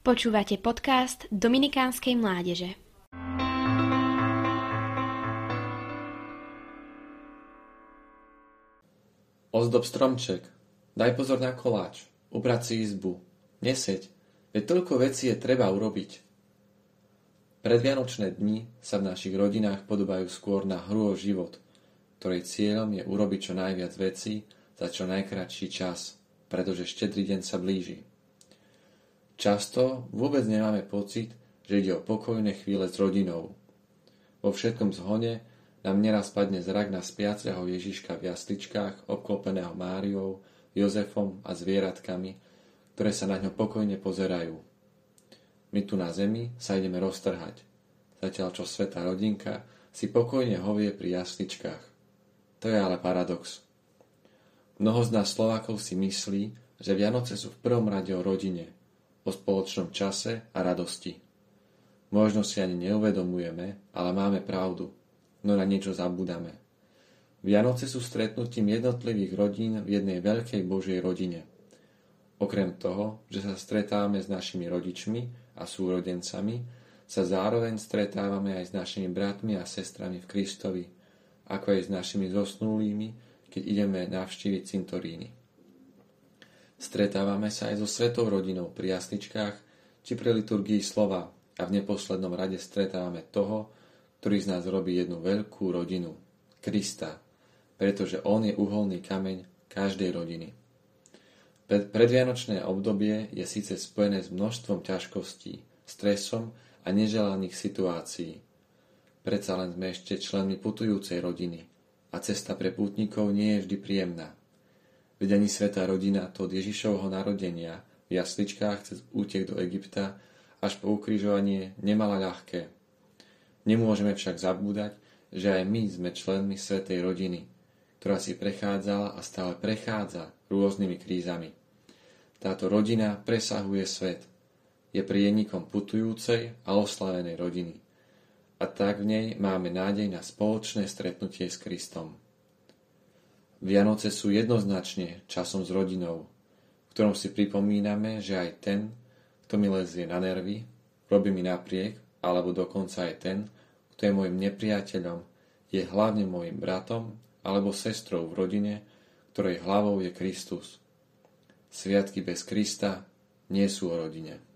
Počúvate podcast Dominikánskej mládeže. Ozdob stromček, daj pozor na koláč, upraci izbu, neseď, veď toľko vecí je treba urobiť. Predvianočné dni sa v našich rodinách podobajú skôr na hru o život, ktorej cieľom je urobiť čo najviac vecí za čo najkratší čas, pretože štedrý deň sa blíži. Často vôbec nemáme pocit, že ide o pokojné chvíle s rodinou. Vo všetkom zhone nám neraz padne zrak na spiaceho Ježiška v jasličkách, obklopeného Máriou, Jozefom a zvieratkami, ktoré sa na ňo pokojne pozerajú. My tu na zemi sa ideme roztrhať, zatiaľ čo svätá rodinka si pokojne hovie pri jasličkách. To je ale paradox. Mnoho z nás Slovákov si myslí, že Vianoce sú v prvom rade o rodine, o spoločnom čase a radosti. Možno si ani neuvedomujeme, ale máme pravdu, no na niečo zabúdame. Vianoce sú stretnutím jednotlivých rodín v jednej veľkej Božej rodine. Okrem toho, že sa stretávame s našimi rodičmi a súrodencami, sa zároveň stretávame aj s našimi bratmi a sestrami v Kristovi, ako aj s našimi zosnulými, keď ideme navštíviť cintoríny. Stretávame sa aj so svetou rodinou pri jasličkách či pri liturgii slova a v neposlednom rade stretávame toho, ktorý z nás robí jednu veľkú rodinu, Krista, pretože on je uholný kameň každej rodiny. Predvianočné obdobie je síce spojené s množstvom ťažkostí, stresom a neželaných situácií. Predsa len sme ešte členmi putujúcej rodiny a cesta pre pútnikov nie je vždy príjemná. Veď ani svätá rodina to od Ježišovho narodenia v jasličkách cez útek do Egypta až po ukrižovanie nemala ľahké. Nemôžeme však zabúdať, že aj my sme členmi svätej rodiny, ktorá si prechádzala a stále prechádza rôznymi krízami. Táto rodina presahuje svet, je prienikom putujúcej a oslavenej rodiny. A tak v nej máme nádej na spoločné stretnutie s Kristom. Vianoce sú jednoznačne časom s rodinou, v ktorom si pripomíname, že aj ten, kto mi lezie na nervy, robí mi napriek, alebo dokonca aj ten, kto je môjim nepriateľom, je hlavne môjim bratom alebo sestrou v rodine, ktorej hlavou je Kristus. Sviatky bez Krista nie sú o rodine.